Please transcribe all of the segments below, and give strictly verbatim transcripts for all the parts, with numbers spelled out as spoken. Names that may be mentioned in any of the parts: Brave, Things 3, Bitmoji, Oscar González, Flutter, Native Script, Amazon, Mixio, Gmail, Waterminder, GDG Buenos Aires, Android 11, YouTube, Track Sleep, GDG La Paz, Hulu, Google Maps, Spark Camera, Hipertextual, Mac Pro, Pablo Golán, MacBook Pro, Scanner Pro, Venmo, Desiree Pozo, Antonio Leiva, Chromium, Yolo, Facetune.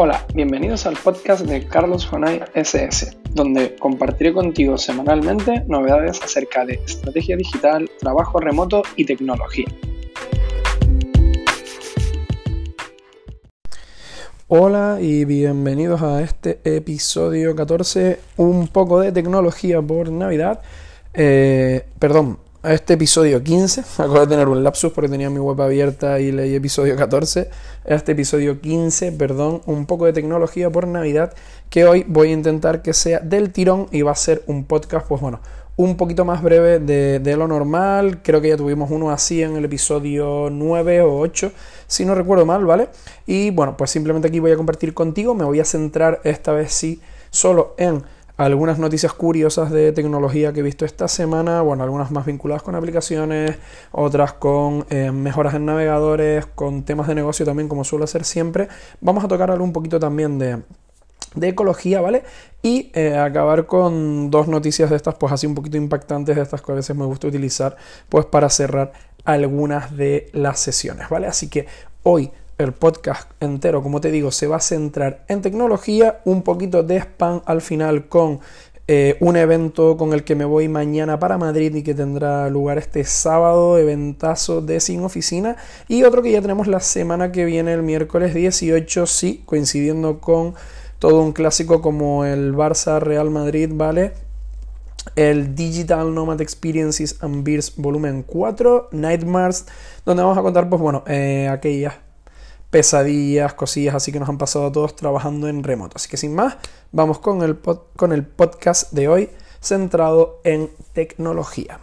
Hola, bienvenidos al podcast de Carlos Juanay ese ese, donde compartiré contigo semanalmente novedades acerca de estrategia digital, trabajo remoto y tecnología. Hola y bienvenidos a este episodio catorce, un poco de tecnología por Navidad, eh, perdón, a este episodio quince, me acabo de tener un lapsus porque tenía mi web abierta y leí episodio catorce, a este episodio quince, perdón, un poco de tecnología por Navidad, que hoy voy a intentar que sea del tirón y va a ser un podcast, pues bueno, un poquito más breve de, de lo normal. Creo que ya tuvimos uno así en el episodio nueve o ocho, si no recuerdo mal, ¿vale? Y bueno, pues simplemente aquí voy a compartir contigo, me voy a centrar esta vez sí solo en algunas noticias curiosas de tecnología que he visto esta semana, bueno, algunas más vinculadas con aplicaciones, otras con eh, mejoras en navegadores, con temas de negocio también, como suelo hacer siempre. Vamos a tocar algo un poquito también de, de ecología, ¿vale? Y eh, acabar con dos noticias de estas, pues así un poquito impactantes, de estas que a veces me gusta utilizar, pues para cerrar algunas de las sesiones, ¿vale? Así que hoy el podcast entero, como te digo, se va a centrar en tecnología, un poquito de spam al final con eh, un evento con el que me voy mañana para Madrid y que tendrá lugar este sábado, eventazo de Sin Oficina, y otro que ya tenemos la semana que viene, el miércoles dieciocho, sí, coincidiendo con todo un clásico como el Barça Real Madrid, ¿vale? El Digital Nomad Experiences and Beers volumen cuatro, Nightmares, donde vamos a contar, pues bueno, eh, aquellas pesadillas, cosillas así que nos han pasado a todos trabajando en remoto. Así que sin más, vamos con el, pod- con el podcast de hoy centrado en tecnología.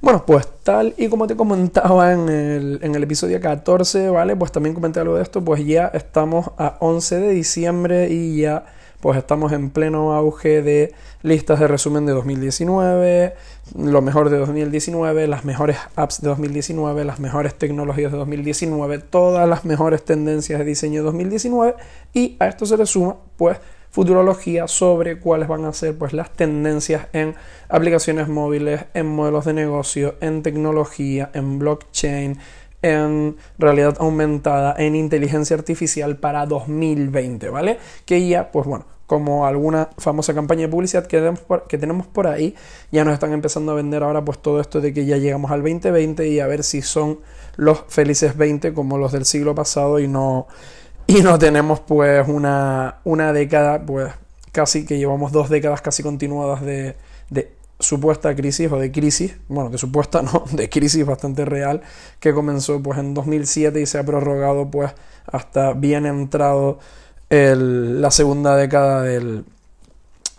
Bueno, pues tal y como te comentaba en el, en el episodio catorce, ¿vale? Pues también comenté algo de esto, pues ya estamos a once de diciembre y ya pues estamos en pleno auge de listas de resumen de dos mil diecinueve, lo mejor de dos mil diecinueve, las mejores apps de dos mil diecinueve, las mejores tecnologías de dos mil diecinueve, todas las mejores tendencias de diseño de dos mil diecinueve, y a esto se le suma pues futurología sobre cuáles van a ser pues las tendencias en aplicaciones móviles, en modelos de negocio, en tecnología, en blockchain, en realidad aumentada, en inteligencia artificial para dos mil veinte, ¿vale? Que ya, pues bueno, como alguna famosa campaña de publicidad que tenemos por, que tenemos por ahí, ya nos están empezando a vender ahora pues todo esto de que ya llegamos al veinte veinte y a ver si son los felices veinte como los del siglo pasado y no, y no tenemos pues una, una década, pues casi que llevamos dos décadas casi continuadas de, de supuesta crisis o de crisis, bueno, de supuesta no, de crisis bastante real, que comenzó pues en dos mil siete y se ha prorrogado pues hasta bien entrado el, la segunda década del,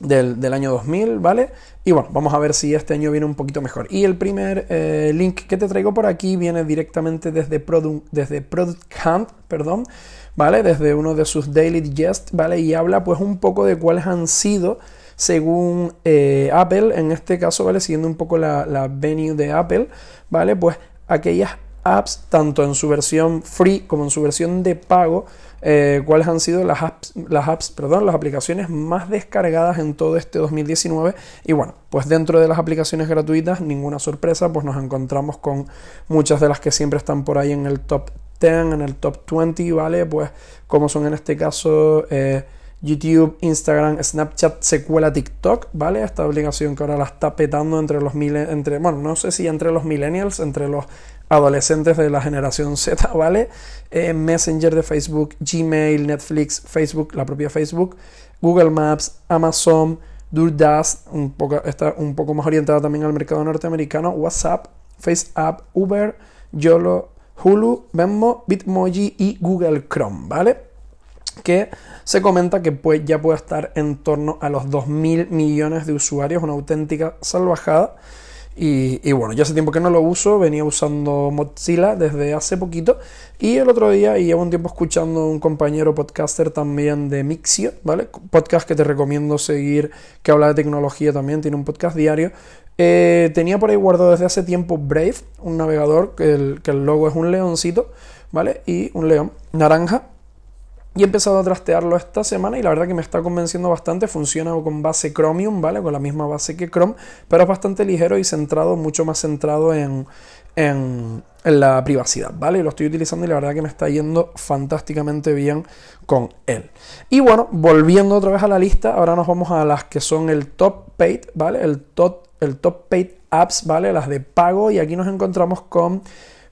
del, del año dos mil, ¿vale? Y bueno, vamos a ver si este año viene un poquito mejor. Y el primer eh, link que te traigo por aquí viene directamente desde Product, desde Product Hunt, perdón, ¿vale? Desde uno de sus Daily Digest, ¿vale? Y habla pues un poco de cuáles han sido, según eh, Apple, en este caso, ¿vale? Siguiendo un poco la, la venue de Apple, ¿vale? Pues aquellas apps, tanto en su versión free como en su versión de pago, eh, cuáles han sido las apps, las apps, perdón, las aplicaciones más descargadas en todo este dos mil diecinueve. Y bueno, pues dentro de las aplicaciones gratuitas, ninguna sorpresa, pues nos encontramos con muchas de las que siempre están por ahí en el top diez, en el top veinte, ¿vale? Pues como son en este caso Eh, YouTube, Instagram, Snapchat, secuela TikTok, ¿vale? Esta aplicación que ahora la está petando entre los milen- entre, bueno, no sé si entre los millennials, entre los adolescentes de la generación Z, ¿vale? Eh, Messenger de Facebook, Gmail, Netflix, Facebook, la propia Facebook, Google Maps, Amazon, DoorDash, un poco, está un poco más orientada también al mercado norteamericano, WhatsApp, FaceApp, Uber, Yolo, Hulu, Venmo, Bitmoji y Google Chrome, ¿vale? Que se comenta que pues ya puede estar en torno a los dos mil millones de usuarios, una auténtica salvajada. Y, y bueno, ya hace tiempo que no lo uso, venía usando Mozilla desde hace poquito. Y el otro día, y llevo un tiempo escuchando un compañero podcaster también de Mixio, ¿vale? Podcast que te recomiendo seguir, que habla de tecnología también, tiene un podcast diario. Eh, tenía por ahí guardado desde hace tiempo Brave, un navegador que el, que el logo es un leoncito, ¿vale? Y un león naranja. Y he empezado a trastearlo esta semana y la verdad que me está convenciendo bastante. Funciona con base Chromium, ¿vale? Con la misma base que Chrome, pero es bastante ligero y centrado, mucho más centrado en, en, en la privacidad, ¿vale? Lo estoy utilizando y la verdad que me está yendo fantásticamente bien con él. Y bueno, volviendo otra vez a la lista, ahora nos vamos a las que son el top paid, ¿vale? El top, el top paid apps, ¿vale? Las de pago, y aquí nos encontramos con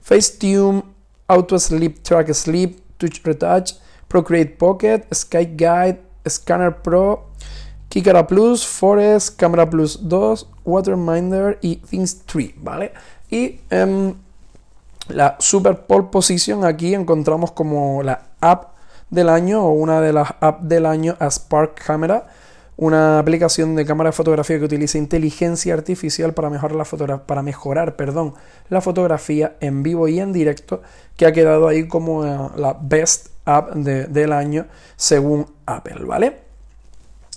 Facetune, Auto Sleep, Track Sleep, Touch Retouch, Procreate Pocket, Skype Guide, Scanner Pro, Kikara Plus, Forest, Camera Plus dos, Waterminder y Things tres, ¿vale? Y en la Super Pole Position aquí encontramos como la app del año o una de las apps del año a Spark Camera, una aplicación de cámara de fotografía que utiliza inteligencia artificial para mejorar, la fotogra- para mejorar perdón, la fotografía en vivo y en directo, que ha quedado ahí como uh, la best app de, del año según Apple, ¿vale?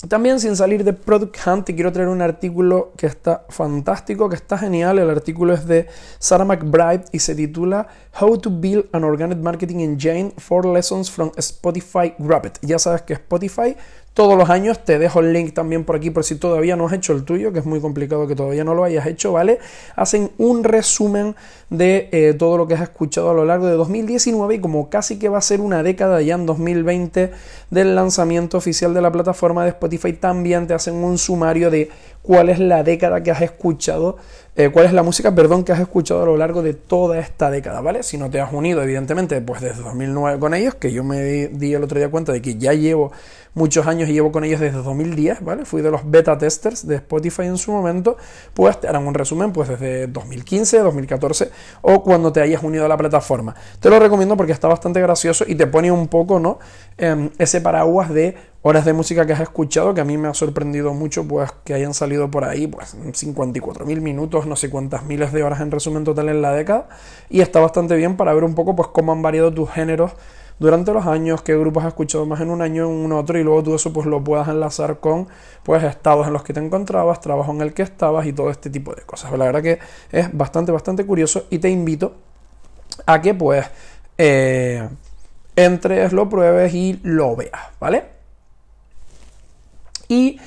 También, sin salir de Product Hunt, te quiero traer un artículo que está fantástico, que está genial. El artículo es de Sarah McBride y se titula How to Build an Organic Marketing Engine, four Lessons from Spotify Wrapped. Ya sabes que Spotify todos los años, te dejo el link también por aquí por si todavía no has hecho el tuyo, que es muy complicado que todavía no lo hayas hecho, ¿vale? Hacen un resumen de eh, todo lo que has escuchado a lo largo de dos mil diecinueve, y como casi que va a ser una década ya en dos mil veinte del lanzamiento oficial de la plataforma de Spotify, también te hacen un sumario de cuál es la década que has escuchado, eh, cuál es la música, perdón, que has escuchado a lo largo de toda esta década, ¿vale? Si no te has unido, evidentemente, pues desde dos mil nueve con ellos, que yo me di, di el otro día cuenta de que ya llevo muchos años y llevo con ellos desde dos mil diez, ¿vale? Fui de los beta testers de Spotify en su momento, pues te harán un resumen pues desde dos mil quince, dos mil catorce o cuando te hayas unido a la plataforma. Te lo recomiendo porque está bastante gracioso y te pone un poco, ¿no? Eh, ese paraguas de horas de música que has escuchado, que a mí me ha sorprendido mucho pues que hayan salido por ahí pues cincuenta y cuatro mil minutos, no sé cuántas miles de horas en resumen total en la década, y está bastante bien para ver un poco pues cómo han variado tus géneros durante los años, qué grupos has escuchado más en un año, en un otro, y luego tú eso pues lo puedas enlazar con pues estados en los que te encontrabas, trabajo en el que estabas y todo este tipo de cosas. La verdad que es bastante, bastante curioso y te invito a que pues eh, entres, lo pruebes y lo veas, ¿vale? Y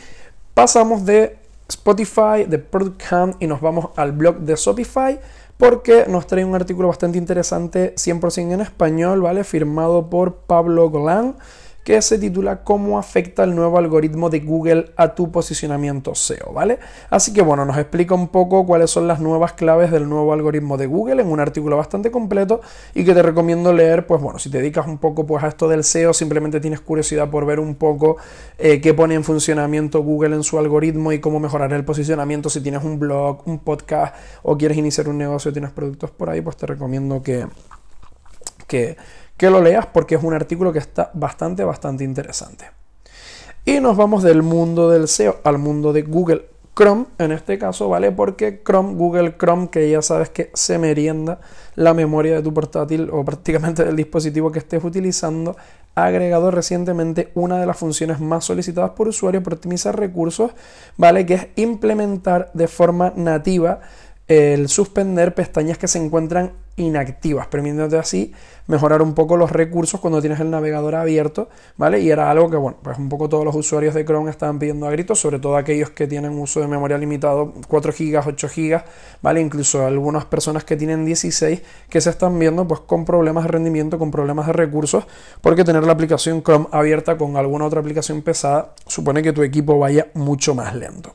pasamos de Spotify, de Product Hunt, y nos vamos al blog de Shopify, porque nos trae un artículo bastante interesante, cien por ciento en español, ¿vale? Firmado por Pablo Golán, que se titula ¿Cómo afecta el nuevo algoritmo de Google a tu posicionamiento S E O? ¿Vale? Así que bueno, nos explica un poco cuáles son las nuevas claves del nuevo algoritmo de Google en un artículo bastante completo y que te recomiendo leer, pues bueno, si te dedicas un poco pues a esto del S E O, simplemente tienes curiosidad por ver un poco eh, qué pone en funcionamiento Google en su algoritmo y cómo mejorar el posicionamiento. Si tienes un blog, un podcast o quieres iniciar un negocio, tienes productos por ahí, pues te recomiendo que... que que lo leas porque es un artículo que está bastante, bastante interesante. Y nos vamos del mundo del S E O al mundo de Google Chrome, en este caso, ¿vale? Porque Chrome, Google Chrome, que ya sabes que se merienda la memoria de tu portátil o prácticamente del dispositivo que estés utilizando, ha agregado recientemente una de las funciones más solicitadas por usuarios para optimizar recursos, ¿vale? Que es implementar de forma nativa el suspender pestañas que se encuentran inactivas, permitiéndote así mejorar un poco los recursos cuando tienes el navegador abierto, ¿vale? Y era algo que, bueno, pues un poco todos los usuarios de Chrome estaban pidiendo a gritos, sobre todo aquellos que tienen uso de memoria limitado, cuatro gigas, ocho gigas, ¿vale? Incluso algunas personas que tienen dieciséis que se están viendo pues con problemas de rendimiento, con problemas de recursos, porque tener la aplicación Chrome abierta con alguna otra aplicación pesada supone que tu equipo vaya mucho más lento.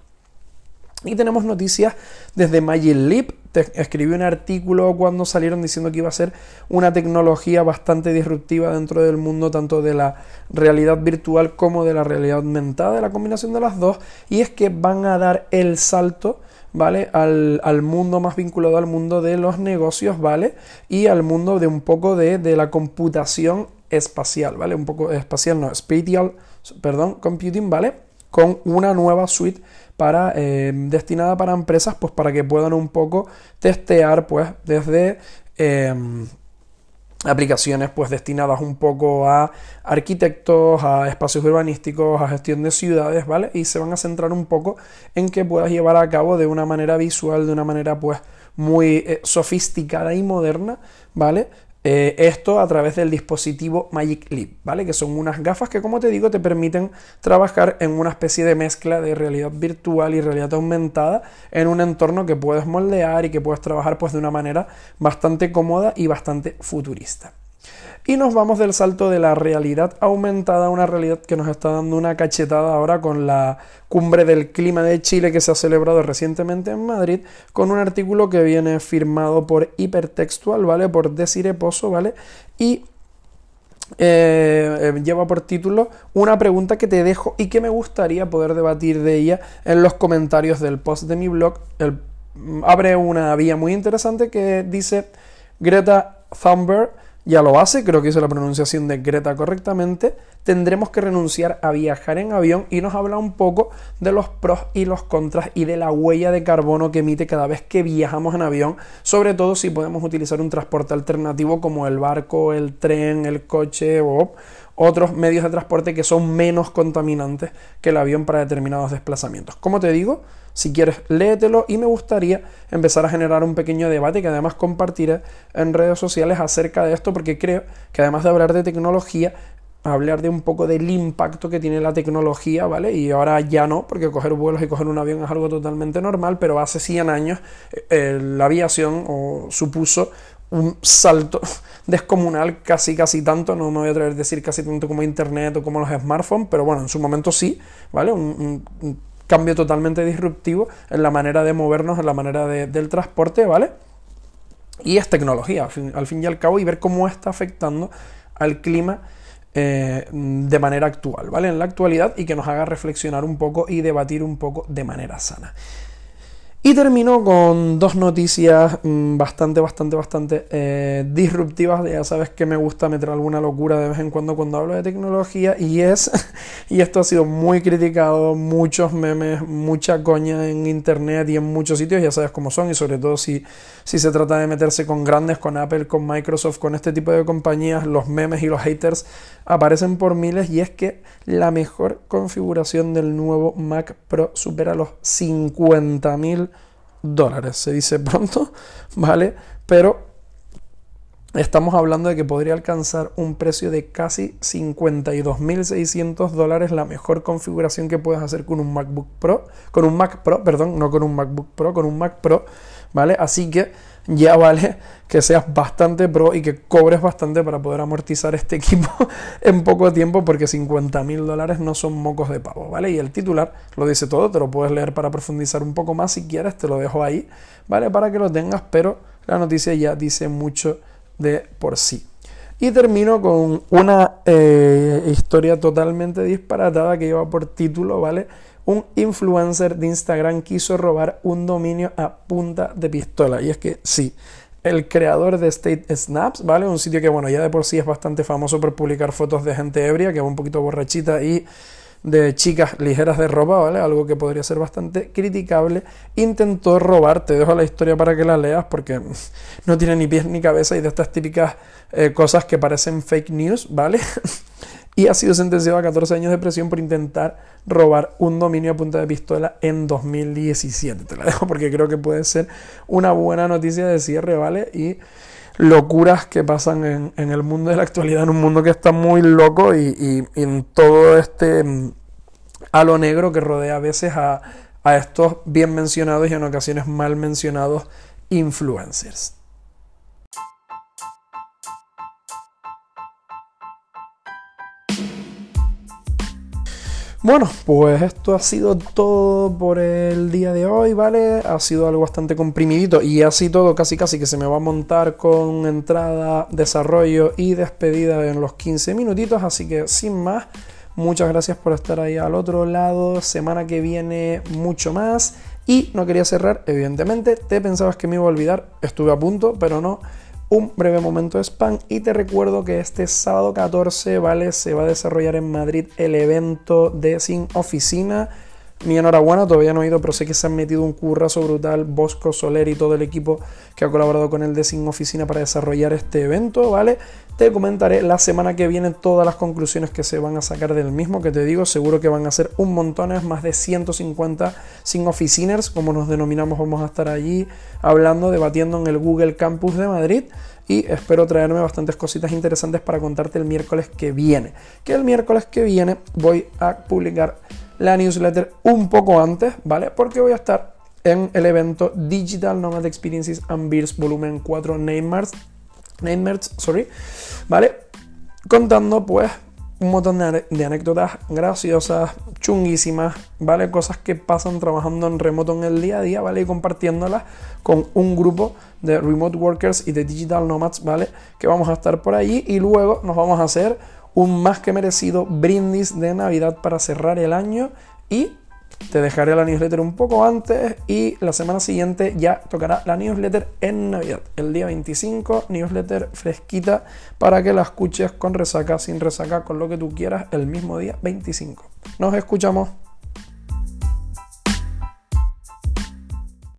Y tenemos noticias desde Magic Leap. Te escribí un artículo cuando salieron diciendo que iba a ser una tecnología bastante disruptiva dentro del mundo tanto de la realidad virtual como de la realidad aumentada, de la combinación de las dos, y es que van a dar el salto, ¿vale? Al, al mundo más vinculado al mundo de los negocios, ¿vale? Y al mundo de un poco de, de la computación espacial, ¿vale? Un poco espacial, no, spatial, perdón, computing, ¿vale? Con una nueva suite para, eh, destinada para empresas, pues para que puedan un poco testear pues desde eh, aplicaciones pues destinadas un poco a arquitectos, a espacios urbanísticos, a gestión de ciudades, ¿vale? Y se van a centrar un poco en que puedas llevar a cabo de una manera visual, de una manera pues muy eh, sofisticada y moderna, ¿vale? Eh, esto a través del dispositivo Magic Leap, ¿vale? Que son unas gafas que, como te digo, te permiten trabajar en una especie de mezcla de realidad virtual y realidad aumentada en un entorno que puedes moldear y que puedes trabajar pues de una manera bastante cómoda y bastante futurista. Y nos vamos del salto de la realidad aumentada a una realidad que nos está dando una cachetada ahora con la cumbre del clima de Chile que se ha celebrado recientemente en Madrid, con un artículo que viene firmado por Hipertextual, ¿vale? Por Desiree Pozo, ¿vale? Y Eh, lleva por título una pregunta que te dejo y que me gustaría poder debatir de ella en los comentarios del post de mi blog. El, abre una vía muy interesante que dice: Greta Thunberg ya lo hace, creo que hizo la pronunciación de Greta correctamente, tendremos que renunciar a viajar en avión, y nos habla un poco de los pros y los contras y de la huella de carbono que emite cada vez que viajamos en avión, sobre todo si podemos utilizar un transporte alternativo como el barco, el tren, el coche o otros medios de transporte que son menos contaminantes que el avión para determinados desplazamientos. Como te digo, si quieres léetelo, y me gustaría empezar a generar un pequeño debate que además compartiré en redes sociales acerca de esto, porque creo que además de hablar de tecnología, hablar de un poco del impacto que tiene la tecnología, ¿vale? Y ahora ya no, porque coger vuelos y coger un avión es algo totalmente normal, pero hace cien años eh, la aviación o, supuso un salto descomunal, casi casi tanto, no me voy a atrever a decir casi tanto como internet o como los smartphones, pero bueno, en su momento sí, ¿vale? Un, un, un cambio totalmente disruptivo en la manera de movernos, en la manera de, del transporte, ¿vale? Y es tecnología, al fin, al fin y al cabo, y ver cómo está afectando al clima eh, de manera actual, ¿vale? En la actualidad, y que nos haga reflexionar un poco y debatir un poco de manera sana. Y termino con dos noticias bastante, bastante, bastante eh, disruptivas. Ya sabes que me gusta meter alguna locura de vez en cuando cuando hablo de tecnología, y es, y esto ha sido muy criticado, muchos memes, mucha coña en internet y en muchos sitios, ya sabes cómo son, y sobre todo si, si se trata de meterse con grandes, con Apple, con Microsoft, con este tipo de compañías, los memes y los haters aparecen por miles, y es que la mejor configuración del nuevo Mac Pro supera los cincuenta mil dólares, se dice pronto, ¿vale? Pero estamos hablando de que podría alcanzar un precio de casi cincuenta y dos mil seiscientos dólares la mejor configuración que puedes hacer con un MacBook Pro, con un Mac Pro, perdón, no con un MacBook Pro, con un Mac Pro, ¿vale? Así que ya vale que seas bastante pro y que cobres bastante para poder amortizar este equipo en poco tiempo, porque cincuenta mil dólares no son mocos de pavo, ¿vale? Y el titular lo dice todo, te lo puedes leer para profundizar un poco más si quieres, te lo dejo ahí, ¿vale? Para que lo tengas, pero la noticia ya dice mucho de por sí. Y termino con una eh, historia totalmente disparatada que lleva por título, ¿vale? Un influencer de Instagram quiso robar un dominio a punta de pistola. Y es que sí, el creador de State Snaps, ¿vale? Un sitio que, bueno, ya de por sí es bastante famoso por publicar fotos de gente ebria, que va un poquito borrachita, y de chicas ligeras de ropa, ¿vale? Algo que podría ser bastante criticable. Intentó robar, te dejo la historia para que la leas porque no tiene ni pies ni cabeza, y de estas típicas eh, cosas que parecen fake news, ¿vale? Y ha sido sentenciado a catorce años de prisión por intentar robar un dominio a punta de pistola en dos mil diecisiete. Te la dejo porque creo que puede ser una buena noticia de cierre, ¿vale? Y locuras que pasan en, en el mundo de la actualidad, en un mundo que está muy loco, y, y, y en todo este halo negro que rodea a veces a, a estos bien mencionados y en ocasiones mal mencionados influencers. Bueno, pues esto ha sido todo por el día de hoy, ¿vale? Ha sido algo bastante comprimidito, y así todo casi casi que se me va a montar con entrada, desarrollo y despedida en los quince minutitos, así que sin más, muchas gracias por estar ahí al otro lado. Semana que viene mucho más, y no quería cerrar, evidentemente, te pensabas que me iba a olvidar, estuve a punto, pero no. Un breve momento de spam, y te recuerdo que este sábado catorce, ¿vale? Se va a desarrollar en Madrid el evento de Sin Oficina. ni enhorabuena, todavía no he ido, pero sé que se han metido un currazo brutal Bosco, Soler y todo el equipo que ha colaborado con el de Sin Oficina para desarrollar este evento, ¿vale? Te comentaré la semana que viene todas las conclusiones que se van a sacar del mismo, que te digo, seguro que van a ser un montón, es más de ciento cincuenta Sin Oficiners, como nos denominamos, vamos a estar allí hablando, debatiendo en el Google Campus de Madrid. Y espero traerme bastantes cositas interesantes para contarte el miércoles que viene. Que el miércoles que viene voy a publicar la newsletter un poco antes, ¿vale? Porque voy a estar en el evento Digital Nomad Experiences and Beers volumen cuatro Nightmares, Nightmares, sorry, ¿vale? Contando pues un montón de, de anécdotas graciosas, chunguísimas, ¿vale? Cosas que pasan trabajando en remoto en el día a día, ¿vale? Y compartiéndolas con un grupo de remote workers y de digital nomads, ¿vale? Que vamos a estar por allí y luego nos vamos a hacer un más que merecido brindis de Navidad para cerrar el año y te dejaré la newsletter un poco antes y la semana siguiente ya tocará la newsletter en Navidad, el día veinticinco, newsletter fresquita para que la escuches con resaca, sin resaca, con lo que tú quieras el mismo día veinticinco. Nos escuchamos.